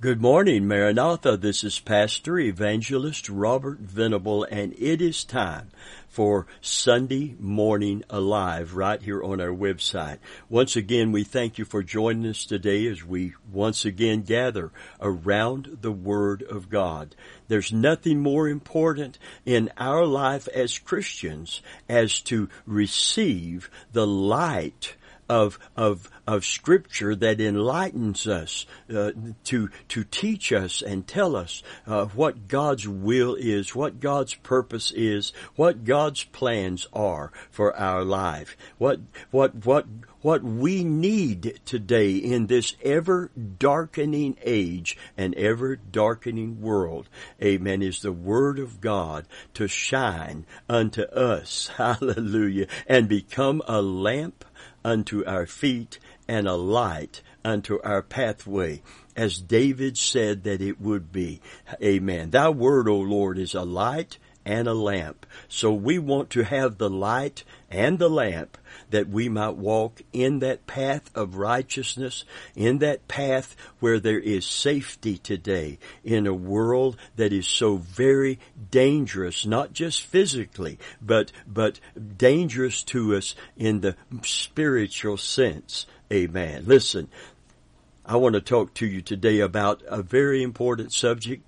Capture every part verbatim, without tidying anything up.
Good morning, Maranatha. This is Pastor Evangelist Robert Venable, and it is time for Sunday Morning Alive right here on our website. Once again, we thank you for joining us today as we once again gather around the Word of God. There's nothing more important in our life as Christians as to receive the light Of, of, of scripture that enlightens us, uh, to, to teach us and tell us, uh, what God's will is, what God's purpose is, what God's plans are for our life, what, what, what, what we need today in this ever darkening age and ever darkening world. Amen. Is the Word of God to shine unto us. Hallelujah. And become a lamp unto our feet and a light unto our pathway, as David said that it would be. Amen. Thy word, O Lord, is a light and a lamp. So we want to have the light and the lamp that we might walk in that path of righteousness, in that path where there is safety today, in a world that is so very dangerous, not just physically, but, but dangerous to us in the spiritual sense. Amen. Listen, I want to talk to you today about a very important subject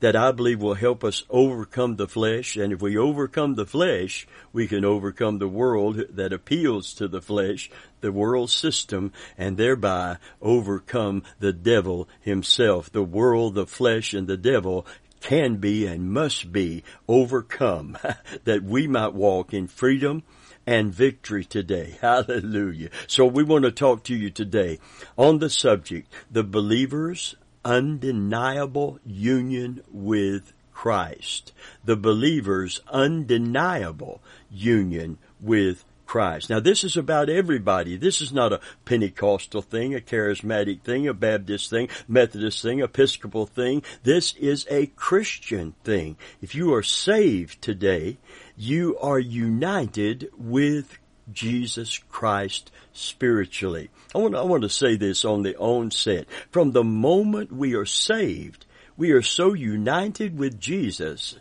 that I believe will help us overcome the flesh. And if we overcome the flesh, we can overcome the world that appeals to the flesh, the world system, and thereby overcome the devil himself. The world, the flesh, and the devil can be and must be overcome that we might walk in freedom and victory today. Hallelujah. So we want to talk to you today on the subject, the believer's undeniable union with Christ. The believer's undeniable union with Christ. Now, this is about everybody. This is not a Pentecostal thing, a charismatic thing, a Baptist thing, Methodist thing, Episcopal thing. This is a Christian thing. If you are saved today, you are united with Jesus Christ spiritually. I want, to, I want to say this on the onset. From the moment we are saved, we are so united with Jesus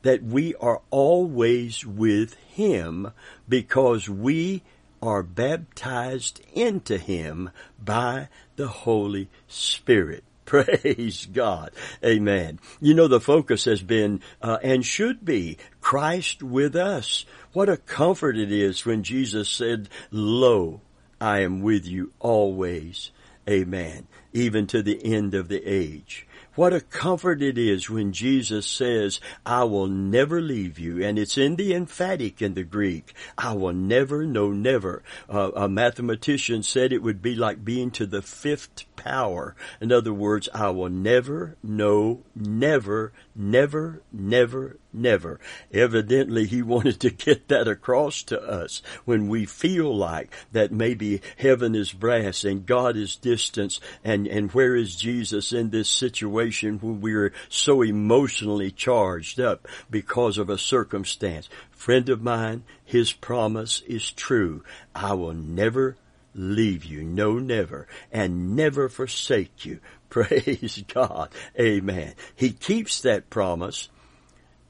that we are always with Him because we are baptized into Him by the Holy Spirit. Praise God. Amen. You know, the focus has been uh, and should be Christ with us. What a comfort it is when Jesus said, "Lo, I am with you always." Amen. Even to the end of the age. What a comfort it is when Jesus says, "I will never leave you." And it's in the emphatic in the Greek. I will never, no, never. Uh, a mathematician said it would be like being to the fifth power. In other words, I will never, no, never, never, never, never. Evidently, he wanted to get that across to us when we feel like that maybe heaven is brass and God is distance. And, and where is Jesus in this situation? When we're so emotionally charged up because of a circumstance. Friend of mine, his promise is true. I will never leave you, no, never, and never forsake you. Praise God. Amen. He keeps that promise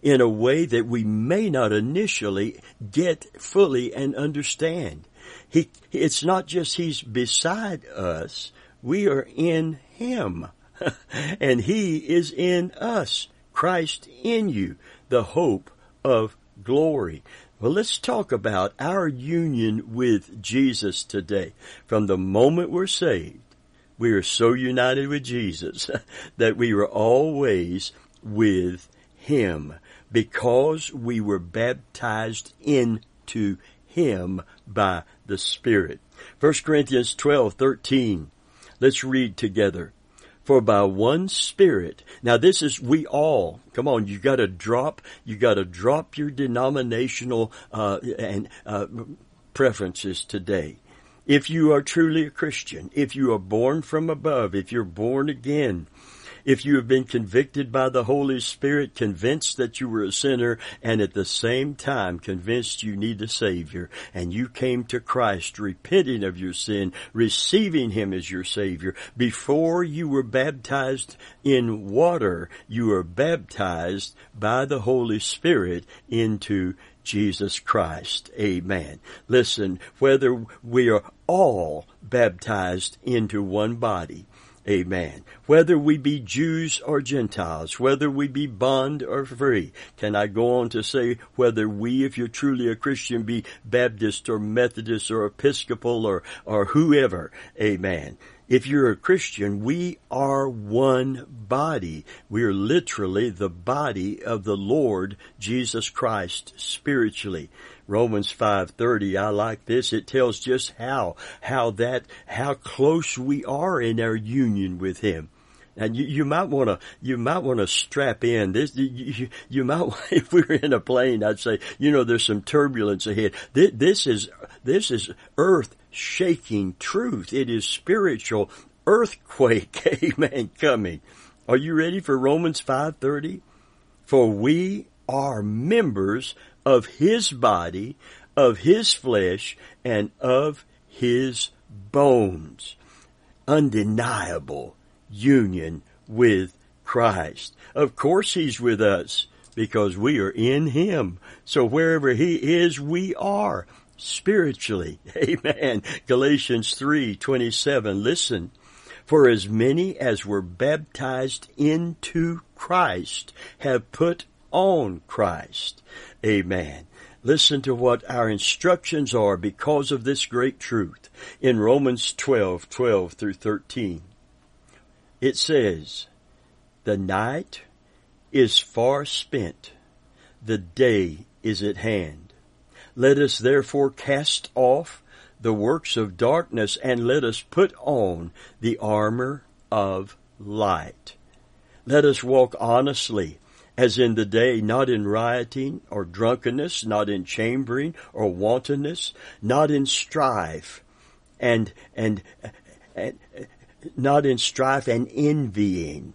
in a way that we may not initially get fully and understand. He, it's not just he's beside us. We are in him. And he is in us, Christ in you, the hope of glory. Well, let's talk about our union with Jesus today. From the moment we're saved, we are so united with Jesus that we were always with him because we were baptized into him by the Spirit. First Corinthians twelve thirteen. Let's read together. For by one Spirit, now this is we all, come on, you gotta drop, you gotta drop your denominational, uh, and, uh, preferences today. If you are truly a Christian, if you are born from above, if you're born again, If you have been convicted by the Holy Spirit, convinced that you were a sinner, and at the same time convinced you need a Savior, and you came to Christ repenting of your sin, receiving Him as your Savior, before you were baptized in water, you were baptized by the Holy Spirit into Jesus Christ. Amen. Listen, whether we are all baptized into one body, amen, whether we be Jews or Gentiles, whether we be bond or free, can I go on to say whether we, if you're truly a Christian, be Baptist or Methodist or Episcopal or, or whoever, amen. If you're a Christian, we are one body. We are literally the body of the Lord Jesus Christ spiritually. Romans five thirty, I like this. It tells just how, how that, how close we are in our union with Him. And you, you might want to, you might want to strap in this. You, you might, if we were in a plane, I'd say, you know, there's some turbulence ahead. This, this is, this is earth-shaking truth. It is spiritual earthquake, amen, coming. Are you ready for Romans five thirty? For we are members of His body, of His flesh, and of His bones. Undeniable union with Christ. Of course He's with us because we are in Him. So wherever He is, we are spiritually. Amen. Galatians three twenty-seven. Listen, for as many as were baptized into Christ have put on Christ. Amen. Listen to what our instructions are because of this great truth. In Romans twelve, twelve through thirteen. It says, the night is far spent, the day is at hand. Let us therefore cast off the works of darkness, and let us put on the armor of light. Let us walk honestly, as in the day, not in rioting or drunkenness, not in chambering or wantonness, not in strife, and and and. and not in strife and envying,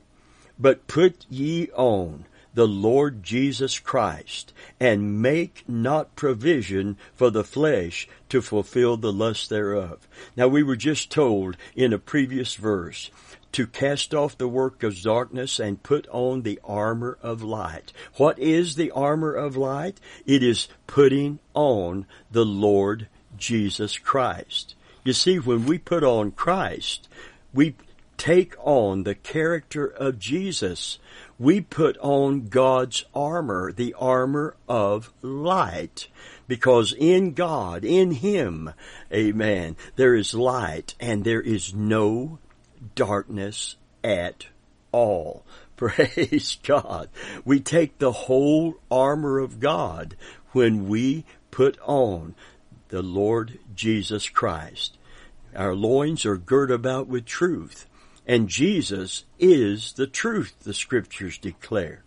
but put ye on the Lord Jesus Christ, and make not provision for the flesh to fulfill the lust thereof. Now we were just told in a previous verse to cast off the work of darkness and put on the armor of light. What is the armor of light? It is putting on the Lord Jesus Christ. You see, when we put on Christ, we take on the character of Jesus. We put on God's armor, the armor of light. Because in God, in Him, amen, there is light and there is no darkness at all. Praise God. We take the whole armor of God when we put on the Lord Jesus Christ. Our loins are girt about with truth, and Jesus is the truth, the Scriptures declare.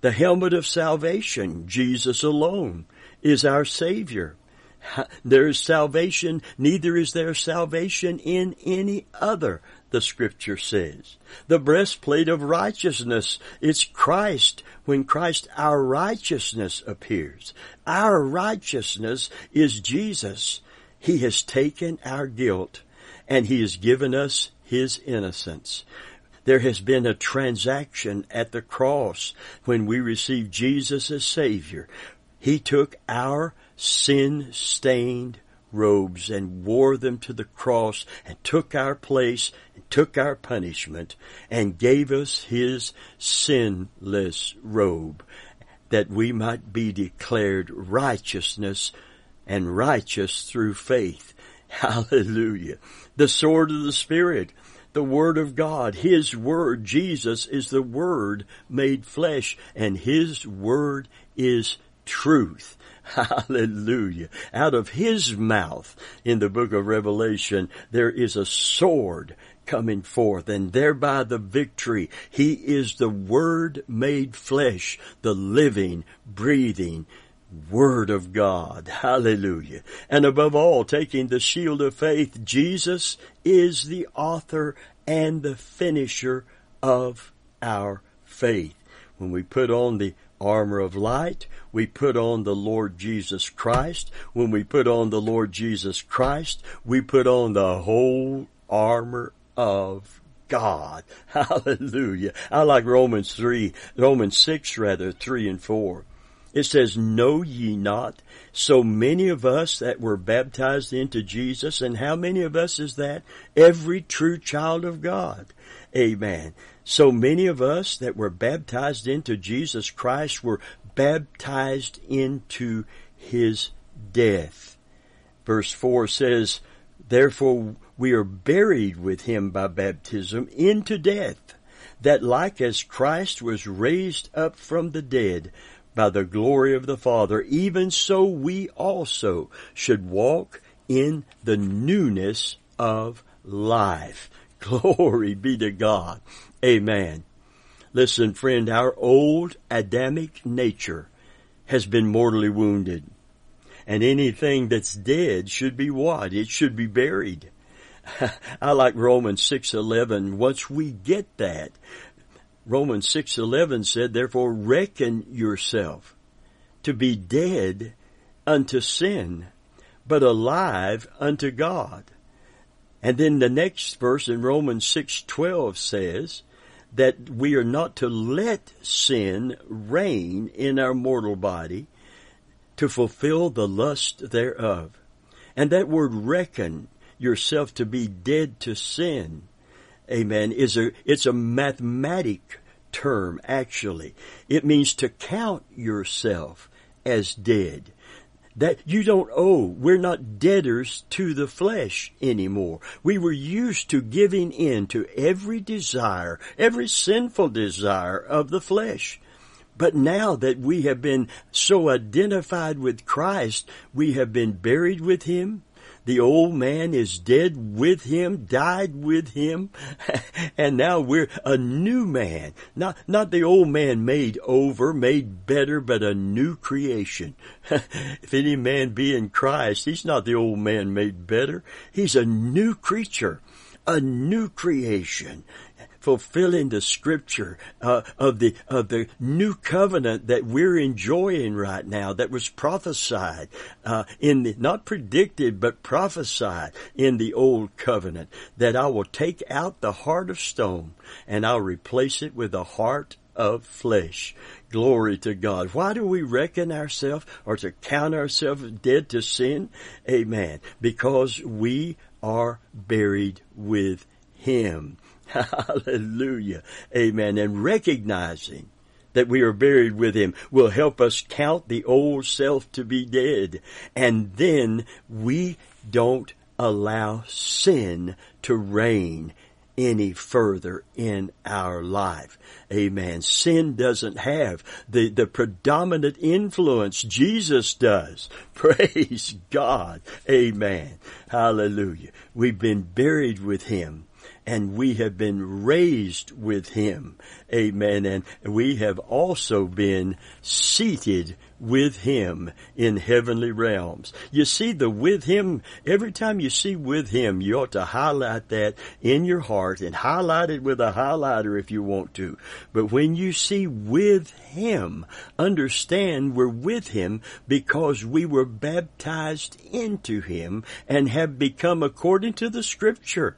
The helmet of salvation, Jesus alone, is our Savior. There is salvation, neither is there salvation in any other, the Scripture says. The breastplate of righteousness, it's Christ, when Christ our righteousness appears. Our righteousness is Jesus. He has taken our guilt, and He has given us His innocence. There has been a transaction at the cross when we received Jesus as Savior. He took our sin-stained robes and wore them to the cross and took our place and took our punishment and gave us His sinless robe that we might be declared righteousness, and righteous through faith. Hallelujah. The sword of the Spirit, the Word of God, His Word. Jesus is the Word made flesh, and His Word is truth. Hallelujah. Out of His mouth, in the book of Revelation, there is a sword coming forth, and thereby the victory. He is the Word made flesh, the living, breathing Word of God. Hallelujah. And above all, taking the shield of faith, Jesus is the author and the finisher of our faith. When we put on the armor of light, we put on the Lord Jesus Christ. When we put on the Lord Jesus Christ, we put on the whole armor of God. Hallelujah. I like Romans three, Romans six rather, three and four. It says, know ye not, so many of us that were baptized into Jesus, and how many of us is that? Every true child of God. Amen. So many of us that were baptized into Jesus Christ were baptized into his death. Verse four says, therefore we are buried with him by baptism into death, that like as Christ was raised up from the dead, by the glory of the Father, even so we also should walk in the newness of life. Glory be to God. Amen. Listen, friend, our old Adamic nature has been mortally wounded. And anything that's dead should be what? It should be buried. I like Romans six eleven. Once we get that, Romans six eleven said, therefore reckon yourself to be dead unto sin, but alive unto God. And then the next verse in Romans six twelve says that we are not to let sin reign in our mortal body to fulfill the lust thereof. And that word reckon yourself to be dead to sin, amen, is a, it's a mathematic term, actually. It means to count yourself as dead. That you don't owe. We're not debtors to the flesh anymore. We were used to giving in to every desire, every sinful desire of the flesh. But now that we have been so identified with Christ, we have been buried with him. The old man is dead with him, died with him, and now we're a new man. Not, not the old man made over, made better, but a new creation. If any man be in Christ, he's not the old man made better. He's a new creature, a new creation, fulfilling the scripture uh, of the of the new covenant that we're enjoying right now, that was prophesied uh, in the, not predicted but prophesied in the old covenant, that I will take out the heart of stone and I'll replace it with the heart of flesh. Glory to God. Why do we reckon ourselves or to count ourselves dead to sin? Amen. Because we are buried with him. Hallelujah. Amen. And recognizing that we are buried with him will help us count the old self to be dead. And then we don't allow sin to reign any further in our life. Amen. Sin doesn't have the, the predominant influence. Jesus does. Praise God. Amen. Hallelujah. We've been buried with him. And we have been raised with him. Amen. And we have also been seated with him in heavenly realms. You see the with him, every time you see with him, you ought to highlight that in your heart and highlight it with a highlighter if you want to. But when you see with him, understand we're with him because we were baptized into him and have become, according to the scripture,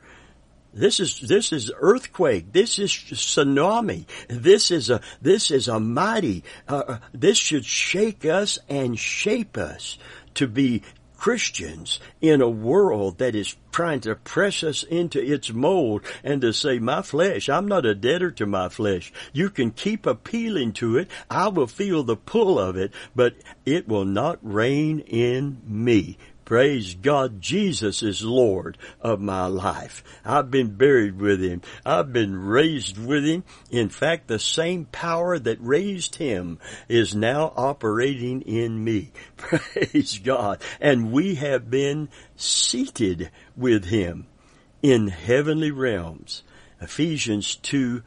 This is, this is earthquake. This is tsunami. This is a, this is a mighty, uh, this should shake us and shape us to be Christians in a world that is trying to press us into its mold and to say, my flesh, I'm not a debtor to my flesh. You can keep appealing to it. I will feel the pull of it, but it will not reign in me. Praise God, Jesus is Lord of my life. I've been buried with him. I've been raised with him. In fact, the same power that raised him is now operating in me. Praise God. And we have been seated with him in heavenly realms. Ephesians two,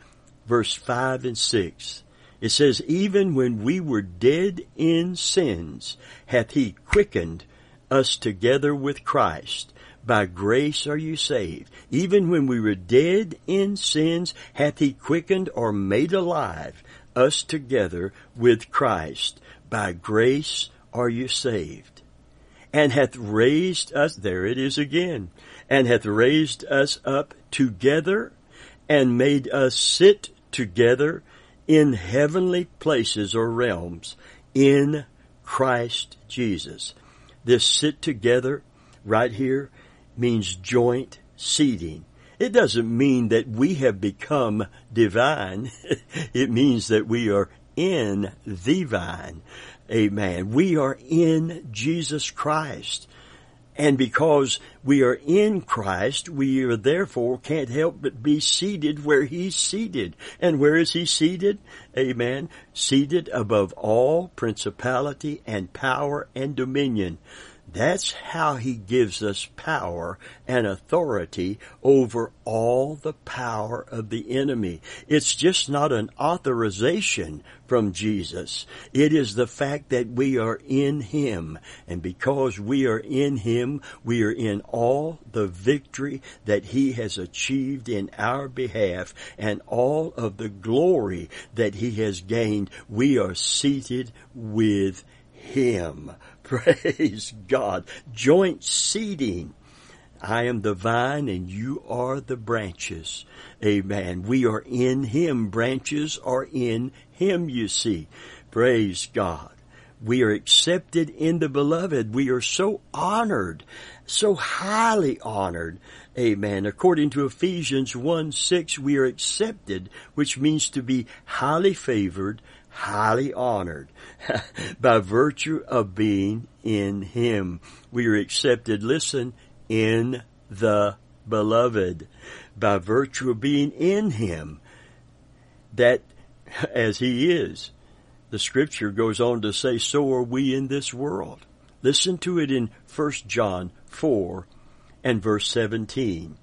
verse five and six. It says, even when we were dead in sins, hath he quickened us together with Christ. by grace are you saved. Even when we were dead in sins, hath he quickened or made alive us together with Christ. By grace are you saved. And hath raised us, there it is again, and hath raised us up together and made us sit together in heavenly places or realms in Christ Jesus. This sit together right here means joint seating. It doesn't mean that we have become divine. It means that we are in the vine. Amen. We are in Jesus Christ. And because we are in Christ, we are therefore can't help but be seated where he's seated. And where is he seated? Amen. Seated above all principality and power and dominion. That's how he gives us power and authority over all the power of the enemy. It's just not an authorization from Jesus. It is the fact that we are in him. And because we are in him, we are in all the victory that he has achieved in our behalf and all of the glory that he has gained. We are seated with him. Praise God. Joint seating. I am the vine and you are the branches. Amen. We are in him. Branches are in him, you see. Praise God. We are accepted in the beloved. We are so honored, so highly honored. Amen. According to Ephesians one six, we are accepted, which means to be highly favored, highly honored by virtue of being in him. We are accepted, listen, in the beloved by virtue of being in him, that as he is. The scripture goes on to say, so are we in this world. Listen to it in First John four and verse seventeen.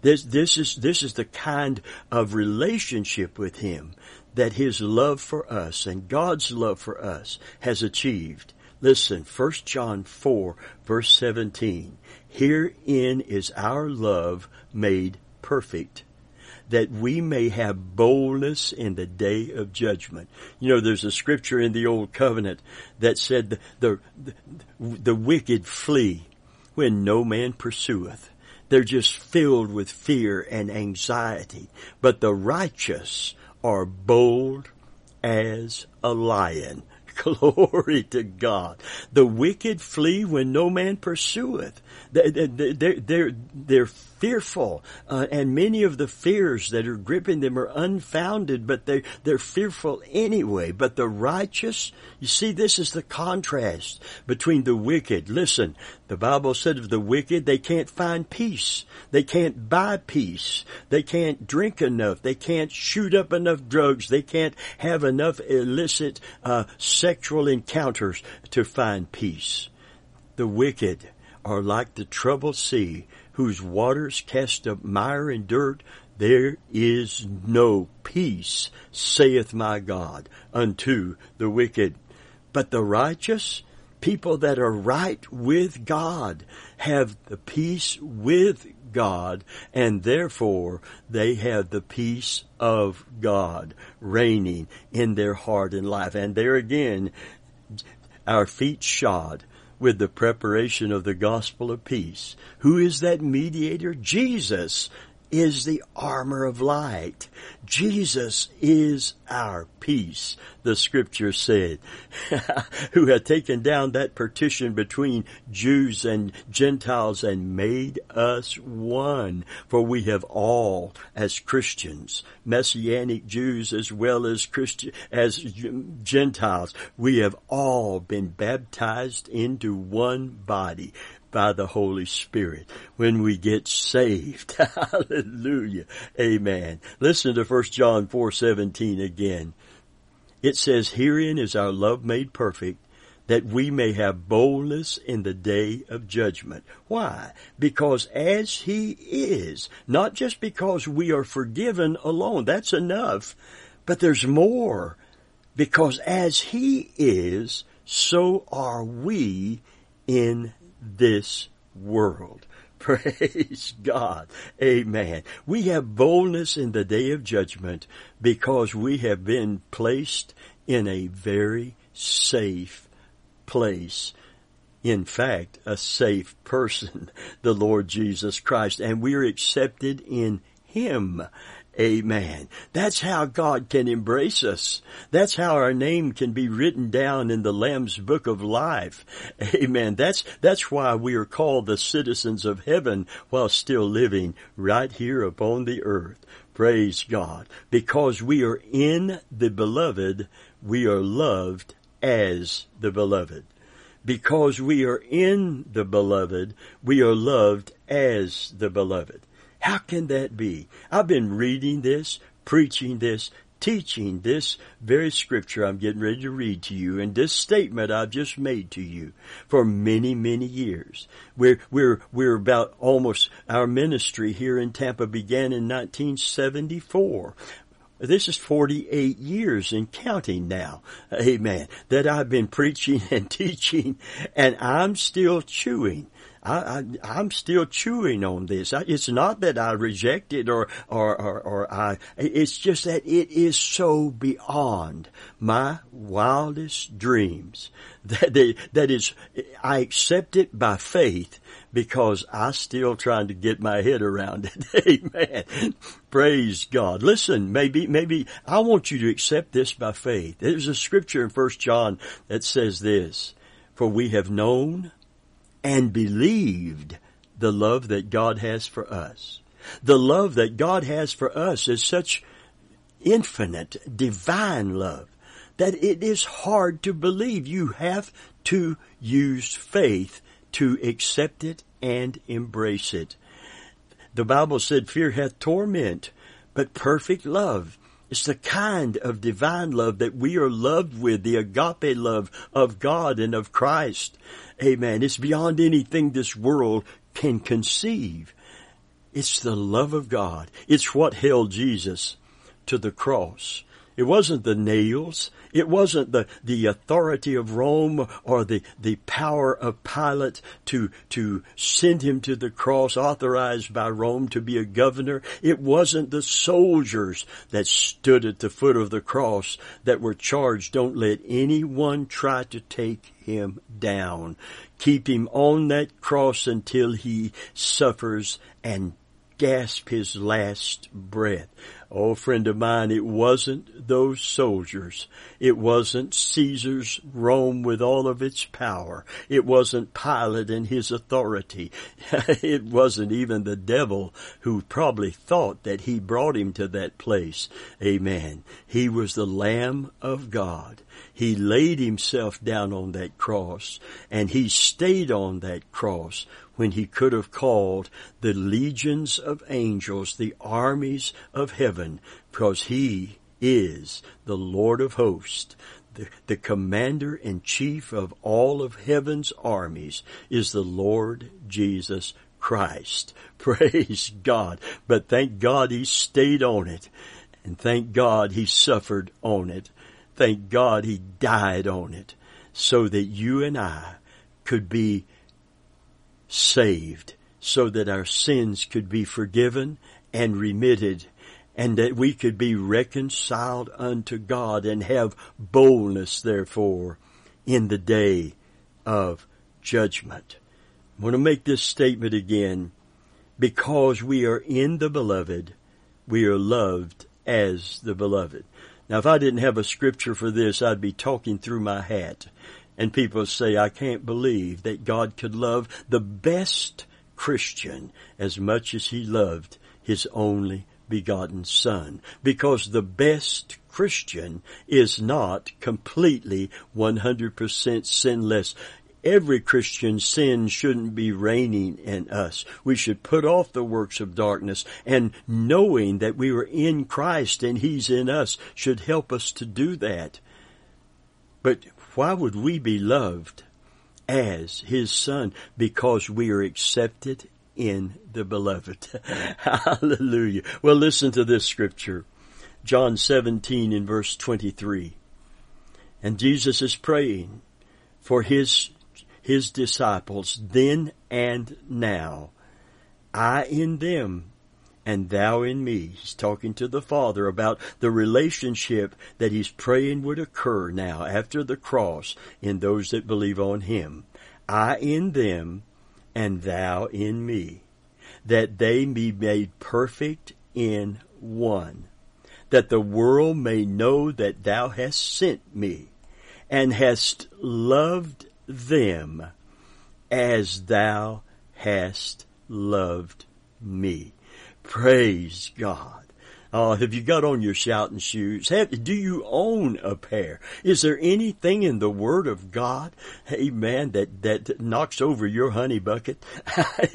This, this is, this is the kind of relationship with him that his love for us and God's love for us has achieved. Listen, First John four, verse seventeen. Herein is our love made perfect, that we may have boldness in the day of judgment. You know, there's a scripture in the Old Covenant that said, the, the, the wicked flee when no man pursueth. They're just filled with fear and anxiety. But the righteous are bold as a lion. Glory to God. The wicked flee when no man pursueth. They're, they're, they're, they're fearful, uh, and many of the fears that are gripping them are unfounded, but they're, they're fearful anyway. But the righteous, you see, this is the contrast between the wicked. Listen, the Bible said of the wicked, they can't find peace. They can't buy peace. They can't drink enough. They can't shoot up enough drugs. They can't have enough illicit uh sexual encounters to find peace. The wicked are like the troubled sea, whose waters cast up mire and dirt. There is no peace, saith my God, unto the wicked. But the righteous, people that are right with God, have the peace with God, and therefore they have the peace of God reigning in their heart and life. And there again, our feet shod with the preparation of the gospel of peace. Who is that mediator? Jesus is the armor of light. Jesus is our peace, the scripture said, who had taken down that partition between Jews and Gentiles and made us one. For we have all, as Christians, Messianic Jews as well as Christian, as Gentiles, we have all been baptized into one body by the Holy Spirit when we get saved. Hallelujah. Amen. Listen to First John four seventeen again. It says, herein is our love made perfect, that we may have boldness in the day of judgment. Why? Because as he is, not just because we are forgiven alone, that's enough, but there's more. Because as he is, so are we in this world. Praise God. Amen. We have boldness in the day of judgment because we have been placed in a very safe place. In fact, a safe person, the Lord Jesus Christ, and we are accepted in Him. Amen. That's how God can embrace us. That's how our name can be written down in the Lamb's Book of Life. Amen. That's, that's why we are called the citizens of heaven while still living right here upon the earth. Praise God. Because we are in the Beloved, we are loved as the Beloved. Because we are in the Beloved, we are loved as the Beloved. How can that be? I've been reading this, preaching this, teaching this very scripture I'm getting ready to read to you and this statement I've just made to you for many, many years. We're, we're, we're about almost, our ministry here in Tampa began in nineteen seventy-four. This is forty-eight years and counting now, amen, that I've been preaching and teaching, and I'm still chewing. I, I, I'm still chewing on this. I, it's not that I reject it or, or, or, or I, it's just that it is so beyond my wildest dreams that they, that is, I accept it by faith because I'm still trying to get my head around it. Amen. Praise God. Listen, maybe, maybe I want you to accept this by faith. There's a scripture in First John that says this, for we have known and believed the love that God has for us. The love that God has for us is such infinite, divine love that it is hard to believe. You have to use faith to accept it and embrace it. The Bible said, fear hath torment, but perfect love. It's the kind of divine love that we are loved with, the agape love of God and of Christ. Amen. It's beyond anything this world can conceive. It's the love of God. It's what held Jesus to the cross. It wasn't the nails. It wasn't the, the authority of Rome or the, the power of Pilate to, to send him to the cross authorized by Rome to be a governor. It wasn't the soldiers that stood at the foot of the cross that were charged, don't let anyone try to take him down. Keep him on that cross until he suffers and gasp his last breath. Oh, friend of mine, it wasn't those soldiers. It wasn't Caesar's Rome with all of its power. It wasn't Pilate and his authority. It wasn't even the devil who probably thought that he brought him to that place. Amen. He was the Lamb of God. He laid himself down on that cross, and he stayed on that cross when he could have called the legions of angels, the armies of heaven, because he is the Lord of hosts. The, the commander in chief of all of heaven's armies is the Lord Jesus Christ. Praise God. But thank God he stayed on it, and thank God he suffered on it. Thank God he died on it so that you and I could be saved, so that our sins could be forgiven and remitted, and that we could be reconciled unto God and have boldness, therefore, in the day of judgment. I want to make this statement again. Because we are in the Beloved, we are loved as the Beloved. Now, if I didn't have a scripture for this, I'd be talking through my hat. And people say, I can't believe that God could love the best Christian as much as he loved his only begotten Son. Because the best Christian is not completely one hundred percent sinless. Every Christian sin shouldn't be reigning in us. We should put off the works of darkness, and knowing that we were in Christ and He's in us should help us to do that. But why would we be loved as His Son? Because we are accepted in the Beloved. Hallelujah. Well, listen to this scripture. John seventeen in verse twenty-three. And Jesus is praying for His His disciples then and now, I in them, and thou in me. He's talking to the Father about the relationship that he's praying would occur now after the cross in those that believe on him. I in them, and thou in me, that they be made perfect in one, that the world may know that thou hast sent me, and hast loved them as thou hast loved me. Praise God. Uh, have you got on your shouting shoes? Have, do you own a pair? Is there anything in the Word of God, amen, that, that knocks over your honey bucket?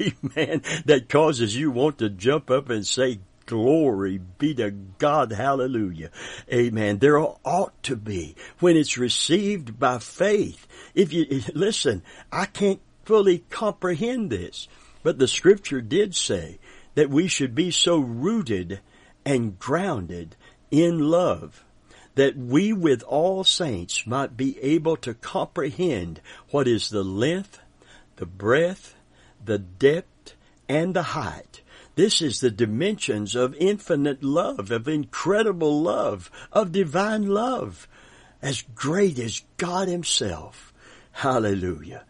Amen. That causes you want to jump up and say, glory be to God. Hallelujah. Amen. There ought to be when it's received by faith. If you, listen, I can't fully comprehend this, but the Scripture did say that we should be so rooted and grounded in love, that we with all saints might be able to comprehend what is the length, the breadth, the depth, and the height. This is the dimensions of infinite love, of incredible love, of divine love, as great as God himself. Hallelujah.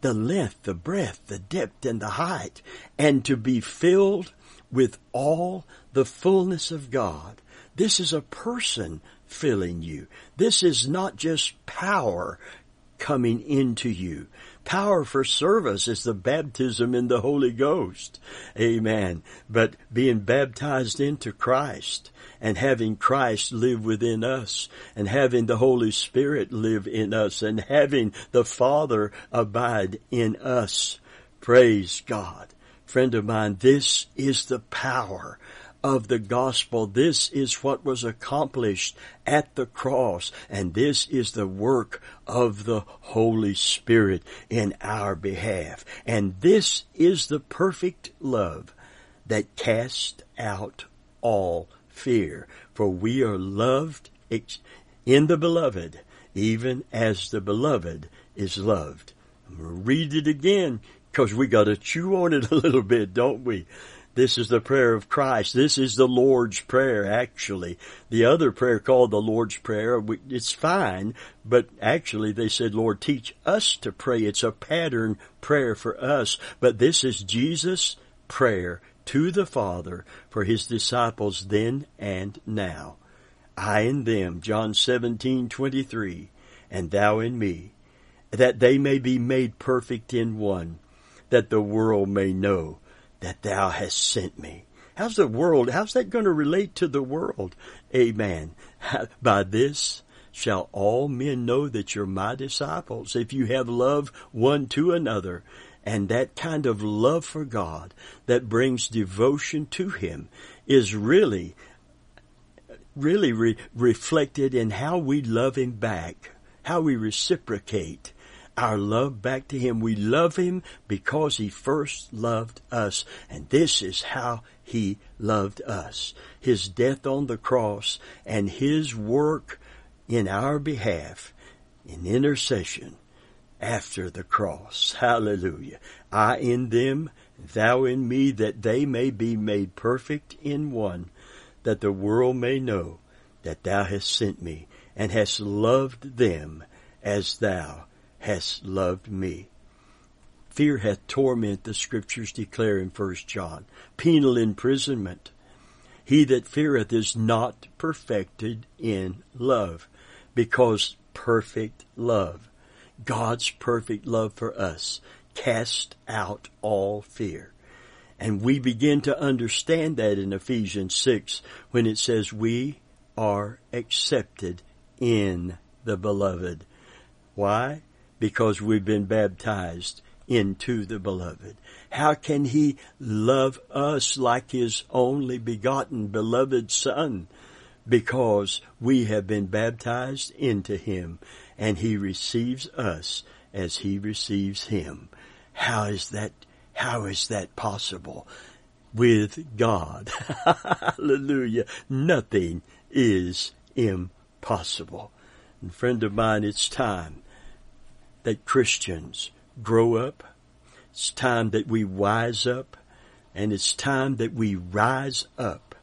The length, the breadth, the depth, and the height, and to be filled with all the fullness of God. This is a person filling you. This is not just power coming into you. Power for service is the baptism in the Holy Ghost. Amen. But being baptized into Christ and having Christ live within us and having the Holy Spirit live in us and having the Father abide in us. Praise God. Friend of mine, this is the power of the gospel. This is what was accomplished at the cross, and this is the work of the Holy Spirit in our behalf. And this is the perfect love that casts out all fear, for we are loved in the beloved, even as the beloved is loved. I'm going to read it again, because we got to chew on it a little bit, don't we? This is the prayer of Christ. This is the Lord's Prayer, actually. The other prayer called the Lord's Prayer, it's fine, but actually they said, Lord, teach us to pray. It's a pattern prayer for us, but this is Jesus' prayer to the Father for his disciples then and now. I in them, John seventeen twenty three, and thou in me, that they may be made perfect in one, that the world may know that thou hast sent me. How's the world? How's that going to relate to the world? Amen. By this shall all men know that you're my disciples, if you have love one to another. And that kind of love for God that brings devotion to him is really, really re- reflected in how we love him back, how we reciprocate our love back to him. We love him because he first loved us. And this is how he loved us. His death on the cross and his work in our behalf in intercession after the cross. Hallelujah. I in them, thou in me, that they may be made perfect in one, that the world may know that thou hast sent me and hast loved them as thou hast loved me. Fear hath torment, the Scriptures declare in First John. Penal imprisonment. He that feareth is not perfected in love, because perfect love, God's perfect love for us, cast out all fear. And we begin to understand that in Ephesians six, when it says we are accepted in the beloved. Why? Because we've been baptized into the beloved. How can he love us like his only begotten beloved Son? Because we have been baptized into him, and he receives us as he receives him. How is that, how is that possible? With God. Hallelujah. Nothing is impossible. And friend of mine, it's time that Christians grow up. It's time that we wise up. And it's time that we rise up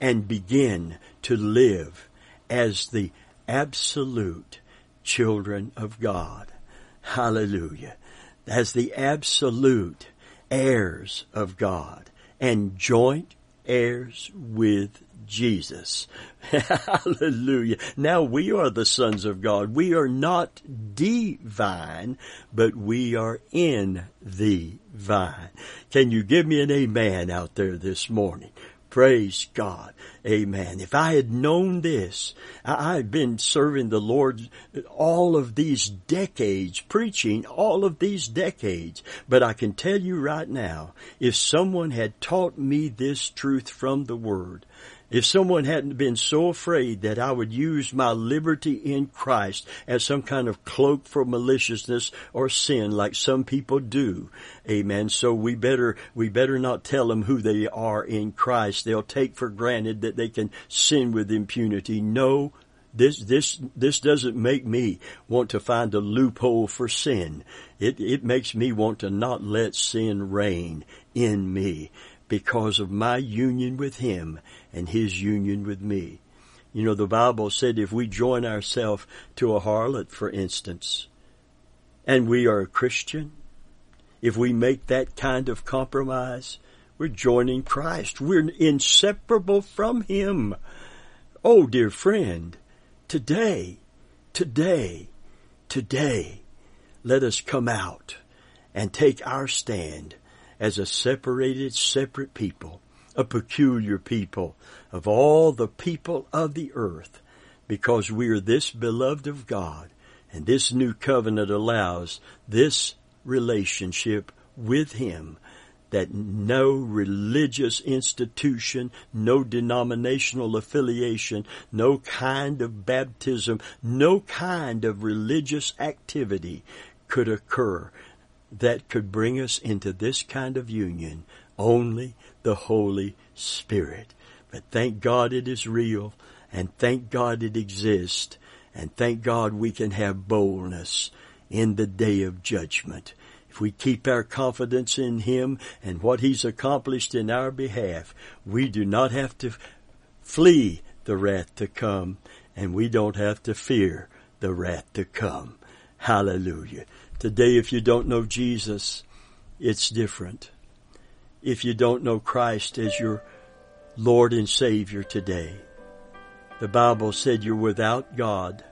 and begin to live as the absolute children of God. Hallelujah. As the absolute heirs of God and joint heirs with Jesus. Hallelujah. Now we are the sons of God. We are not the vine, but we are in the vine. Can you give me an amen out there this morning? Praise God. Amen. If I had known this, I, I've been serving the Lord all of these decades, preaching all of these decades. But I can tell you right now, if someone had taught me this truth from the Word, if someone hadn't been so afraid that I would use my liberty in Christ as some kind of cloak for maliciousness or sin like some people do, amen, so we better, we better not tell them who they are in Christ. They'll take for granted that they can sin with impunity. No, this, this, this doesn't make me want to find a loophole for sin. It, it makes me want to not let sin reign in me, because of my union with Him and His union with me. You know, the Bible said if we join ourselves to a harlot, for instance, and we are a Christian, if we make that kind of compromise, we're joining Christ. We're inseparable from Him. Oh, dear friend, today, today, today, let us come out and take our stand as a separated, separate people, a peculiar people of all the people of the earth, because we are this beloved of God, and this new covenant allows this relationship with Him that no religious institution, no denominational affiliation, no kind of baptism, no kind of religious activity could occur that could bring us into this kind of union. Only the Holy Spirit. But thank God it is real, and thank God it exists, and thank God we can have boldness in the day of judgment. If we keep our confidence in Him and what He's accomplished in our behalf, we do not have to flee the wrath to come, and we don't have to fear the wrath to come. Hallelujah. Today, if you don't know Jesus, it's different. If you don't know Christ as your Lord and Savior today, the Bible said you're without God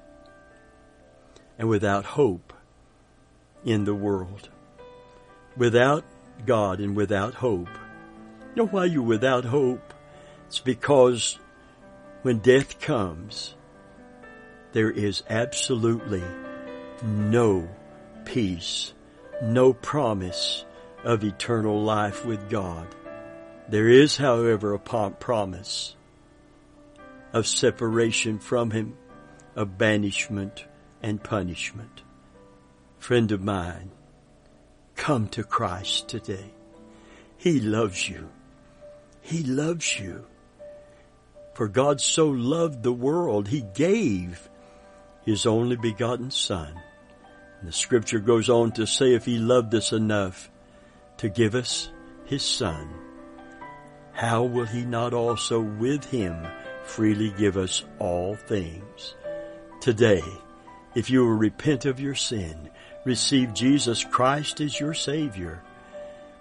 and without hope in the world. Without God and without hope. You know why you're without hope? It's because when death comes, there is absolutely no peace, no promise of eternal life with God. There is, however, a promise of separation from Him, of banishment and punishment. Friend of mine, come to Christ today. He loves you. He loves you. For God so loved the world, He gave His only begotten Son. The Scripture goes on to say, if He loved us enough to give us His Son, how will He not also with Him freely give us all things? Today, if you will repent of your sin, receive Jesus Christ as your Savior,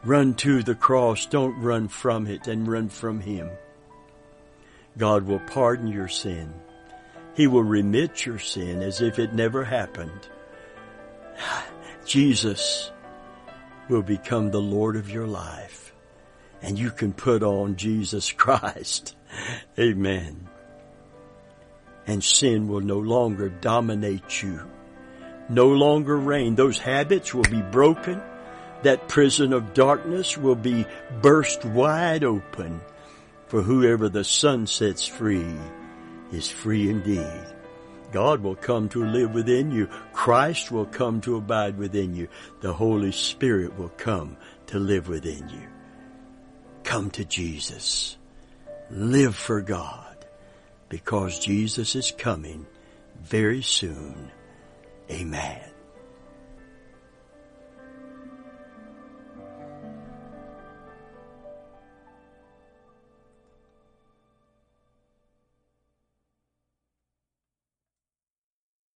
run to the cross, don't run from it, and run from Him. God will pardon your sin. He will remit your sin as if it never happened. Jesus will become the Lord of your life, and you can put on Jesus Christ. Amen. And sin will no longer dominate you, no longer reign. Those habits will be broken. That prison of darkness will be burst wide open. For whoever the Son sets free is free indeed. God will come to live within you. Christ will come to abide within you. The Holy Spirit will come to live within you. Come to Jesus. Live for God, because Jesus is coming very soon. Amen.